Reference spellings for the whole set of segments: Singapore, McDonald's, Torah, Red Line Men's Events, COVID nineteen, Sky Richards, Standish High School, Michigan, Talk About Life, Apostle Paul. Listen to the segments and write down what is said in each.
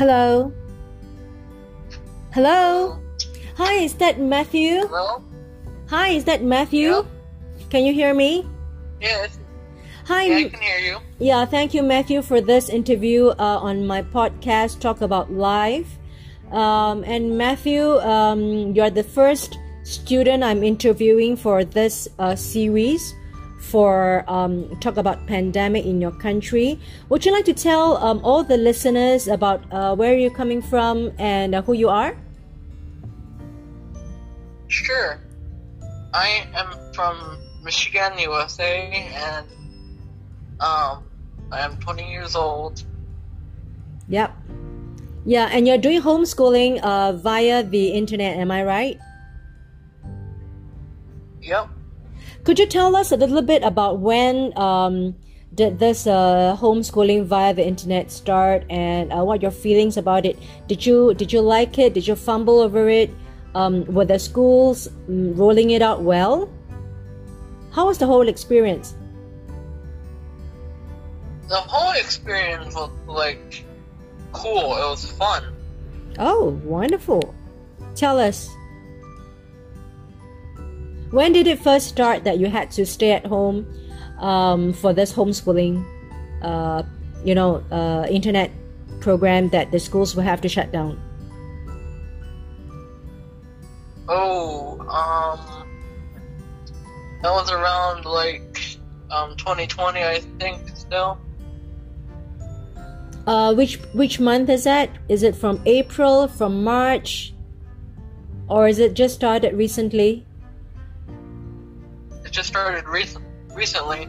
Hello? Hello? Hi, is that Matthew? Hello? Hi, is that Matthew? Yeah. Can you hear me? Yes. Hi. Yeah, I can hear you. Yeah, thank you, Matthew, for this interview on my podcast, Talk About Life. And Matthew, you're the first student I'm interviewing for this series for Talk About Pandemic in Your Country. Would you like to tell all the listeners about where you're coming from and who you are? Sure. I am from Michigan, USA, and I am 20 years old. Yep. Yeah, and you're doing homeschooling via the internet, am I right? Yep. Could you tell us a little bit about when did this homeschooling via the internet start, and what your feelings about it? Did you like it? Did you fumble over it? Were the schools rolling it out well? How was the whole experience? The whole experience was like cool. It was fun. Oh, wonderful! Tell us. When did it first start that you had to stay at home for this homeschooling, internet program that the schools will have to shut down? Oh, that was around 2020, I think. Still. Which month is that? Is it from April, from March, or is it just started recently? Just started recently.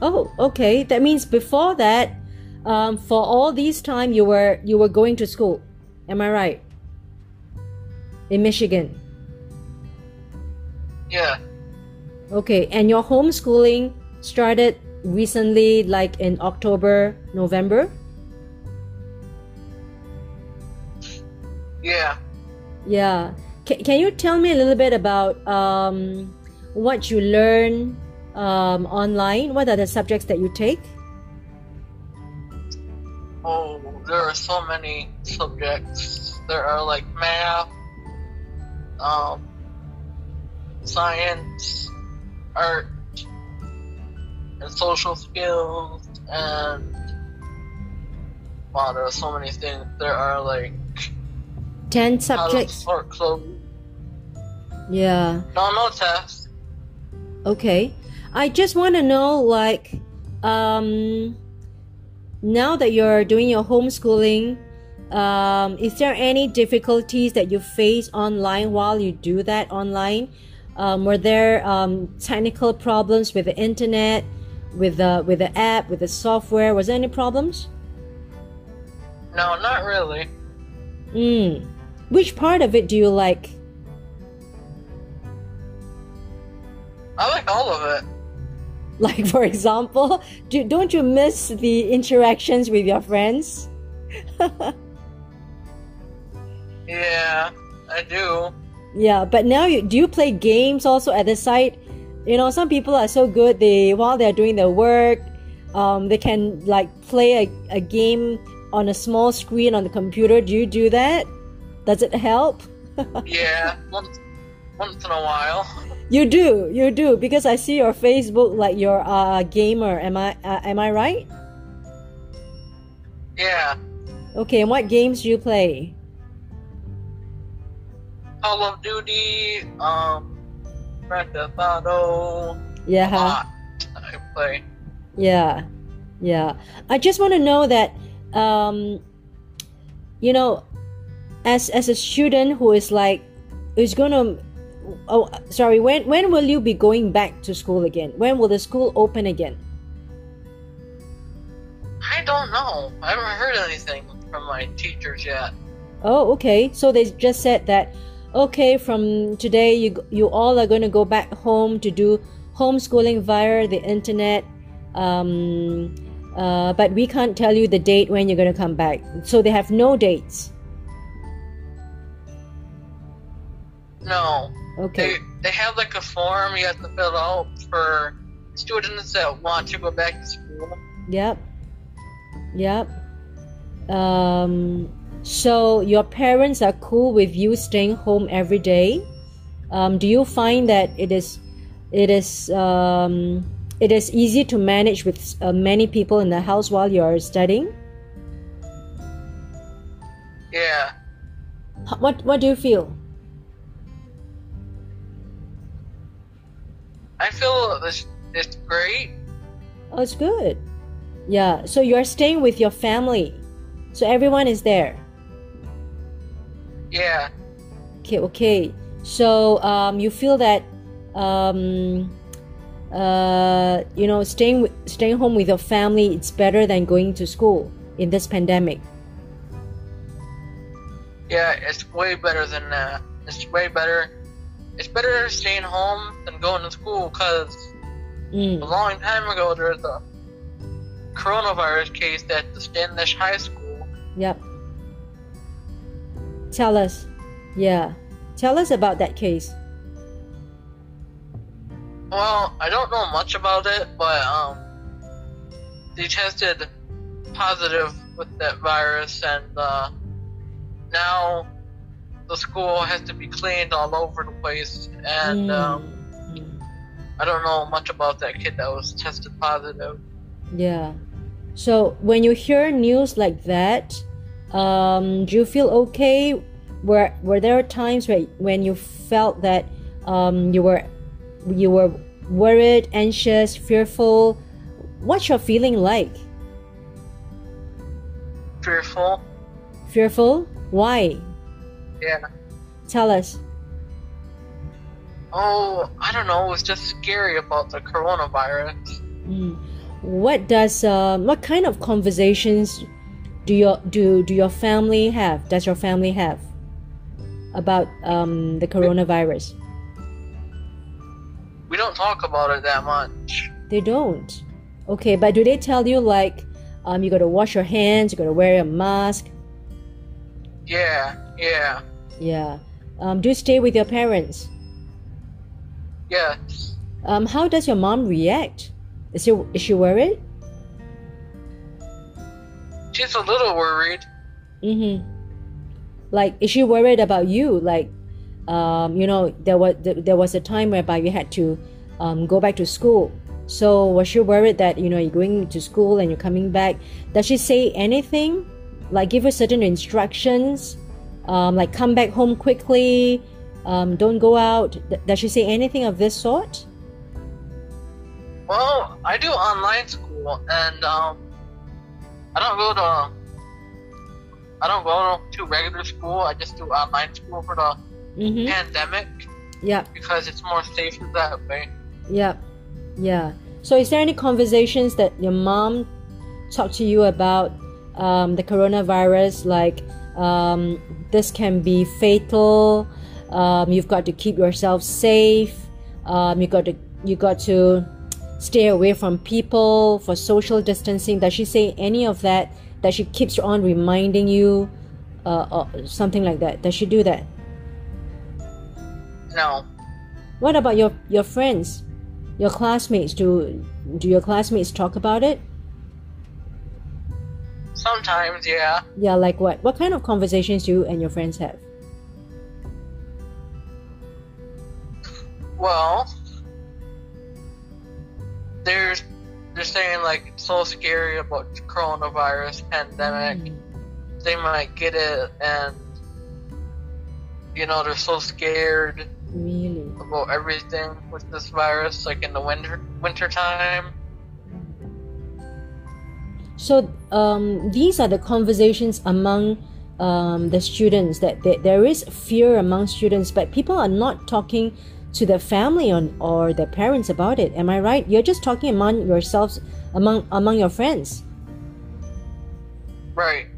Oh, okay. That means before that, for all these time you were going to school, am I right? In Michigan. Yeah. Okay, and your homeschooling started recently, like in October, November? Yeah. Yeah. Can you tell me a little bit about what you learn online? What are the subjects that you take? Oh, there are so many subjects. There are like math, science, art, and social skills, and wow, there are so many things. There are like 10 subjects. How to sort clothes. Yeah. No tests. Okay, I just want to know, now that you're doing your homeschooling, is there any difficulties that you face online while you do that online? Were there technical problems with the internet, with the app, with the software? Was there any problems? No, not really. Which part of it do you like? I like all of it. Like, for example, don't you miss the interactions with your friends? Yeah, I do. Yeah, but now do you play games also at the site? You know, some people are so good, while they're doing their work, they can play a game on a small screen on the computer. Do you do that? Does it help? Yeah, once in a while. You do, because I see your Facebook, you're a gamer. Am I right? Yeah. Okay, and what games do you play? Call of Duty, Grand Theft Auto. Yeah. A lot I play. Yeah, yeah. I just want to know that, as a student who is when will you be going back to school again? When will the school open again? I don't know. I haven't heard anything from my teachers yet. Oh, okay. So they just said that, okay, from today you all are going to go back home to do homeschooling via the internet. But we can't tell you the date when you're going to come back. So they have no dates. No. Okay. They have a form you have to fill out for students that want to go back to school. Yep. So your parents are cool with you staying home every day. Do you find that it is easy to manage with many people in the house while you're studying? Yeah. What do you feel? I feel it's great. Oh, it's good. Yeah. So you're staying with your family, so everyone is there. Yeah. Okay. So you feel that staying home with your family, it's better than going to school in this pandemic. Yeah, it's way better than that. It's way better. It's better staying home than going to school because a long time ago there was a coronavirus case at the Standish High School. Yep. Tell us. Yeah. Tell us about that case. Well, I don't know much about it, but they tested positive with that virus, and now the school has to be cleaned all over the place, and I don't know much about that kid that was tested positive. Yeah. So when you hear news like that, do you feel okay? Were there times when you felt that you were worried, anxious, fearful? What's your feeling like? Fearful. Fearful? Why? Yeah. Tell us. Oh, I don't know. It was just scary about the coronavirus. What kind of conversations do your family have? Does your family have about the coronavirus? We don't talk about it that much. They don't. Okay, but do they tell you like you got to wash your hands, you got to wear a mask? Yeah. Do you stay with your parents? Yes. How does your mom react? Is she worried? She's a little worried. Like, is she worried about you? Like, there was a time whereby you had to go back to school. So was she worried that you're going to school and you're coming back? Does she say anything? Like, give her certain instructions, like come back home quickly, don't go out. Does she say anything of this sort? Well, I do online school, and I don't go to regular school. I just do online school for the pandemic. Yeah. Because it's more safer that way. Yeah, yeah. So, is there any conversations that your mom talked to you about? The coronavirus, like this can be fatal. You've got to keep yourself safe. You got to stay away from people for social distancing. Does she say any of that? That she keeps on reminding you, or something like that? Does she do that? No. What about your friends, your classmates? Do your classmates talk about it? Sometimes, yeah. Yeah, like what? What kind of conversations do you and your friends have? Well, they're saying like it's so scary about the coronavirus pandemic. They might get it, and they're so scared. Really? About everything with this virus, like in the winter time. So these are the conversations among the students, that there is fear among students, but people are not talking to their family or their parents about it. Am I right? You're just talking among yourselves, among your friends. Right.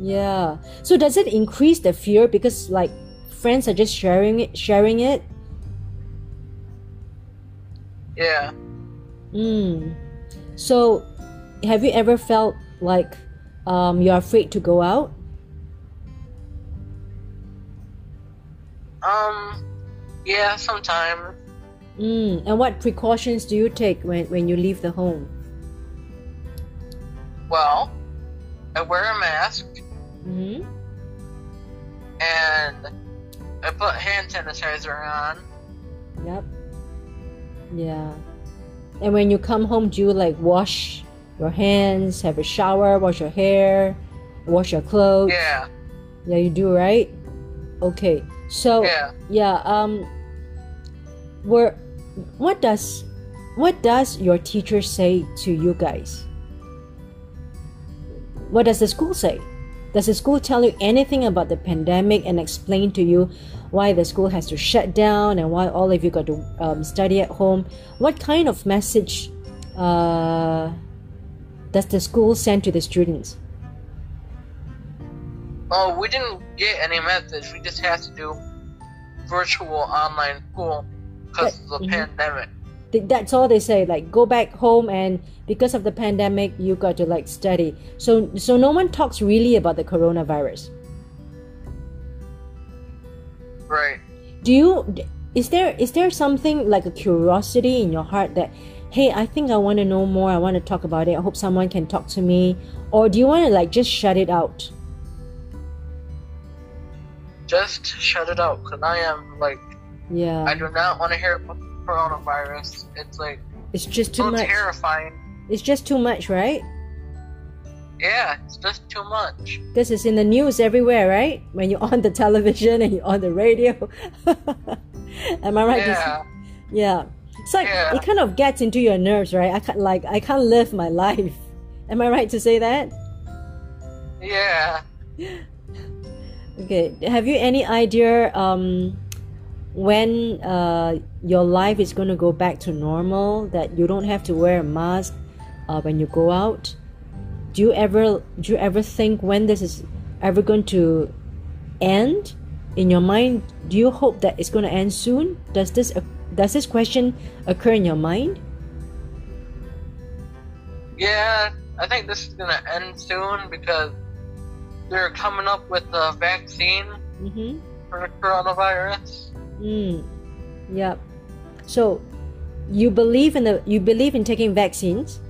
Yeah. So does it increase the fear because like friends are just sharing it? Yeah. So, have you ever felt like you're afraid to go out? Yeah, sometimes. And what precautions do you take when you leave the home? Well, I wear a mask. and I put hand sanitizer on. Yep. Yeah. And when you come home, do you like wash your hands, have a shower, wash your hair, wash your clothes? Yeah. Yeah, you do, right? Okay. So what does your teacher say to you guys? What does the school say? Does the school tell you anything about the pandemic and explain to you why the school has to shut down and why all of you got to study at home? What kind of message does the school send to the students? Oh, we didn't get any message. We just had to do virtual online school because of the pandemic. That's all they say, like, go back home, and because of the pandemic, you got to, like, study. So no one talks really about the coronavirus. Right. Is there something like a curiosity in your heart that, hey, I think I want to know more, I want to talk about it, I hope someone can talk to me? Or do you want to, like, just shut it out? Just shut it out, because I am, like, yeah, I do not want to hear about coronavirus. It's like, it's just too much. Terrifying. It's just too much, right? Yeah, it's just too much. This is in the news everywhere, right? When you're on the television and you're on the radio. Am I right? Yeah. Yeah. It's like, it kind of gets into your nerves, right? I can't live my life. Am I right to say that? Yeah. Okay. Have you any idea when your life is going to go back to normal, that you don't have to wear a mask when you go out? Do you ever think when this is ever going to end? In your mind, do you hope that it's going to end soon? Does this question occur in your mind? Yeah, I think this is going to end soon because they're coming up with a vaccine for the coronavirus. Yeah. So, you believe in taking vaccines?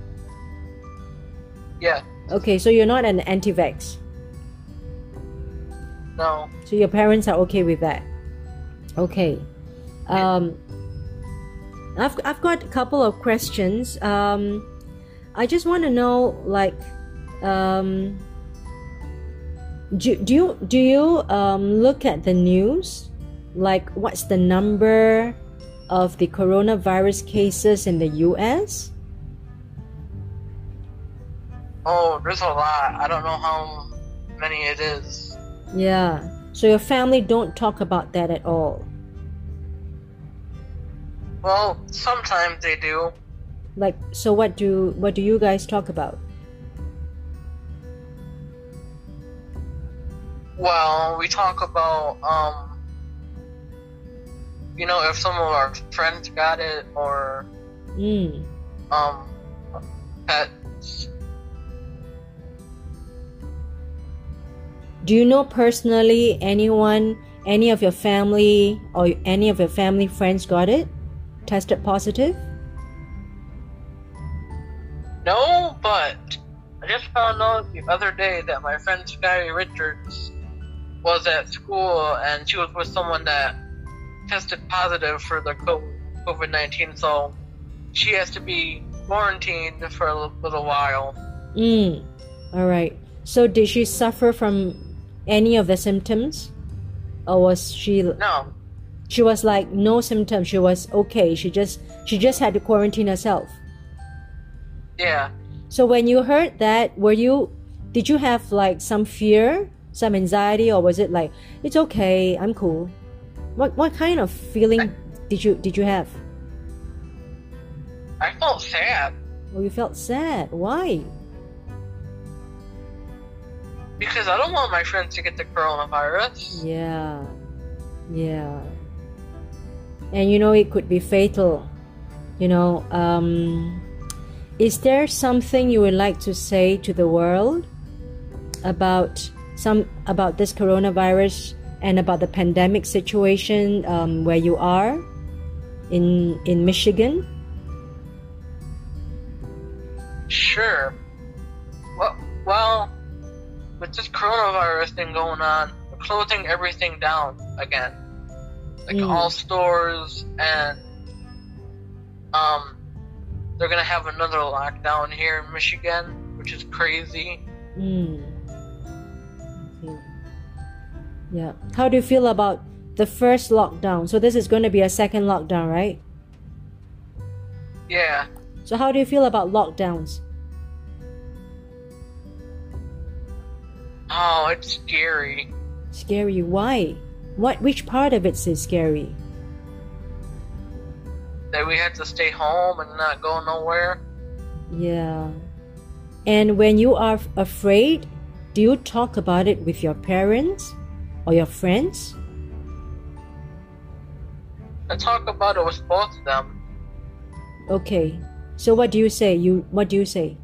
Yeah. Okay, so you're not an anti-vax? No. So your parents are okay with that? Okay. I've got a couple of questions. I just want to know, like, do you look at the news? Like, what's the number of the coronavirus cases in the US? Oh, there's a lot. I don't know how many it is. Yeah. So your family don't talk about that at all? Well, sometimes they do. Like, so what do you guys talk about? Well, we talk about you know, if some of our friends got it, or pets. Do you know personally anyone, any of your family or any of your family friends got it, tested positive? No, but I just found out the other day that my friend Sky Richards was at school and she was with someone that tested positive for the COVID-19, so she has to be quarantined for a little while. All right. So did she suffer from any of the symptoms, or was she? No. She was like no symptoms. She was okay. She just had to quarantine herself. Yeah. So when you heard that, did you have like some fear, some anxiety, or was it like, it's okay, I'm cool? What kind of feeling did you have? I felt sad. Well, you felt sad. Why? Because I don't want my friends to get the coronavirus. Yeah. Yeah. And you know, it could be fatal. You know, is there something you would like to say to the world about this coronavirus and about the pandemic situation where you are in Michigan? Sure. Well, with this coronavirus thing going on, the closing everything down again. Like all stores, and they're gonna have another lockdown here in Michigan, which is crazy. Okay. Yeah. How do you feel about the first lockdown? So this is going to be a second lockdown, right? Yeah. So how do you feel about lockdowns? Oh, it's scary. Scary? Why? Which part of it is scary? That we had to stay home and not go nowhere. Yeah. And when you are afraid, do you talk about it with your parents or your friends? I talk about it with both of them. Okay. So what do you say? What do you say?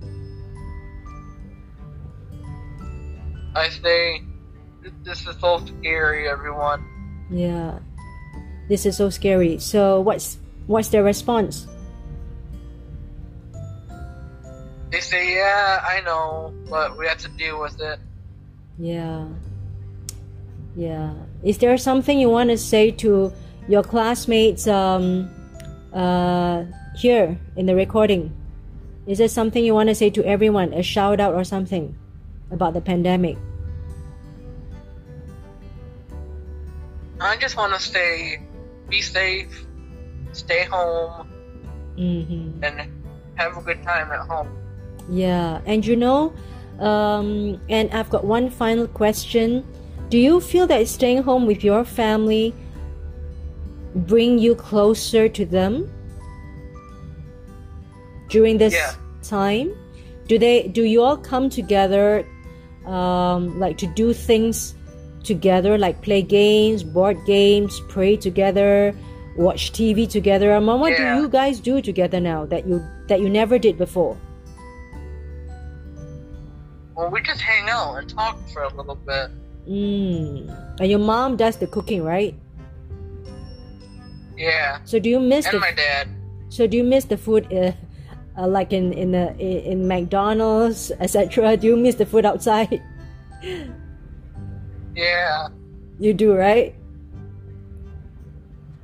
I say, this is so scary, everyone. Yeah. This is so scary. So what's their response? They say, yeah, I know, but we have to deal with it. Yeah. Yeah. Is there something you want to say to your classmates here in the recording? Is there something you want to say to everyone? A shout out or something about the pandemic? I just want to say, be safe, stay home, and have a good time at home. Yeah, and you know, and I've got one final question. Do you feel that staying home with your family bring you closer to them during this time? Do you all come together, like to do things together, like play games, board games, pray together, watch TV together? And what do you guys do together now that you never did before? Well, we just hang out and talk for a little bit. And your mom does the cooking, right? Yeah. So do you miss my dad? So do you miss the food, like in McDonald's, etc.? Do you miss the food outside? Yeah. You do, right?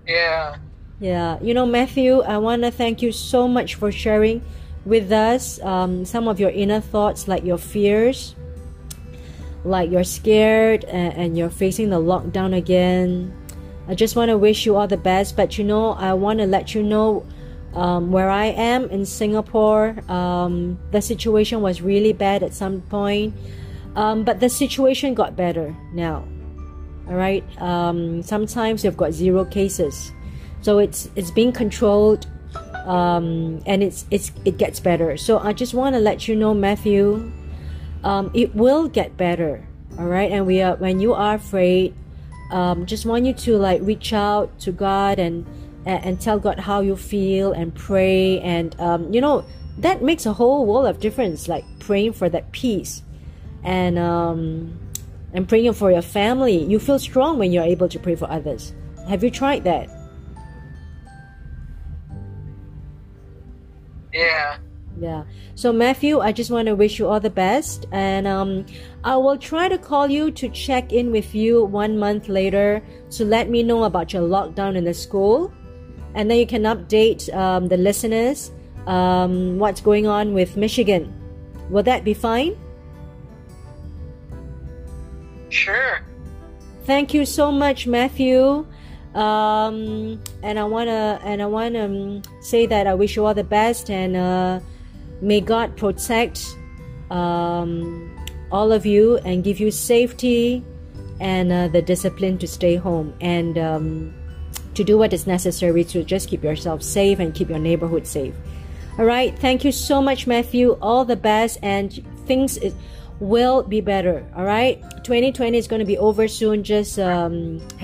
Yeah. Yeah. You know, Matthew, I want to thank you so much for sharing with us some of your inner thoughts, like your fears, like you're scared and you're facing the lockdown again. I just want to wish you all the best, but you know, I want to let you know where I am in Singapore. The situation was really bad at some point. But the situation got better now, all right? Sometimes you've got zero cases, so it's being controlled, and it gets better. So I just want to let you know, Matthew, it will get better, all right? And when you are afraid, just want you to like reach out to God and tell God how you feel and pray, and you know, that makes a whole world of difference. Like praying for that peace. And praying for your family. You feel strong when you're able to pray for others. Have you tried that? Yeah. Yeah. So Matthew, I just want to wish you all the best, and I will try to call you to check in with you 1 month later to let me know about your lockdown in the school, and then you can update the listeners what's going on with Michigan. Will that be fine? Sure. Thank you so much, Matthew. And I wanna say that I wish you all the best, and may God protect all of you and give you safety and the discipline to stay home and to do what is necessary to just keep yourself safe and keep your neighborhood safe. All right. Thank you so much, Matthew. All the best, and things will be better. All right, 2020 is going to be over soon. Just hang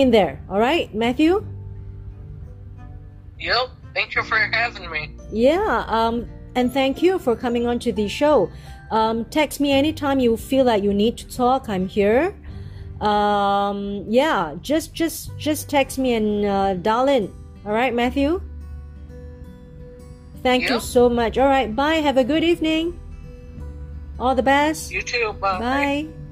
in there. All right, Matthew. Yep. Thank you for having me. Yeah. And thank you for coming on to the show. Text me anytime you feel like you need to talk. I'm here. Yeah. Just text me and dial in. All right, Matthew. Thank you so much. All right. Bye. Have a good evening. All the best. You too. Bye. Bye.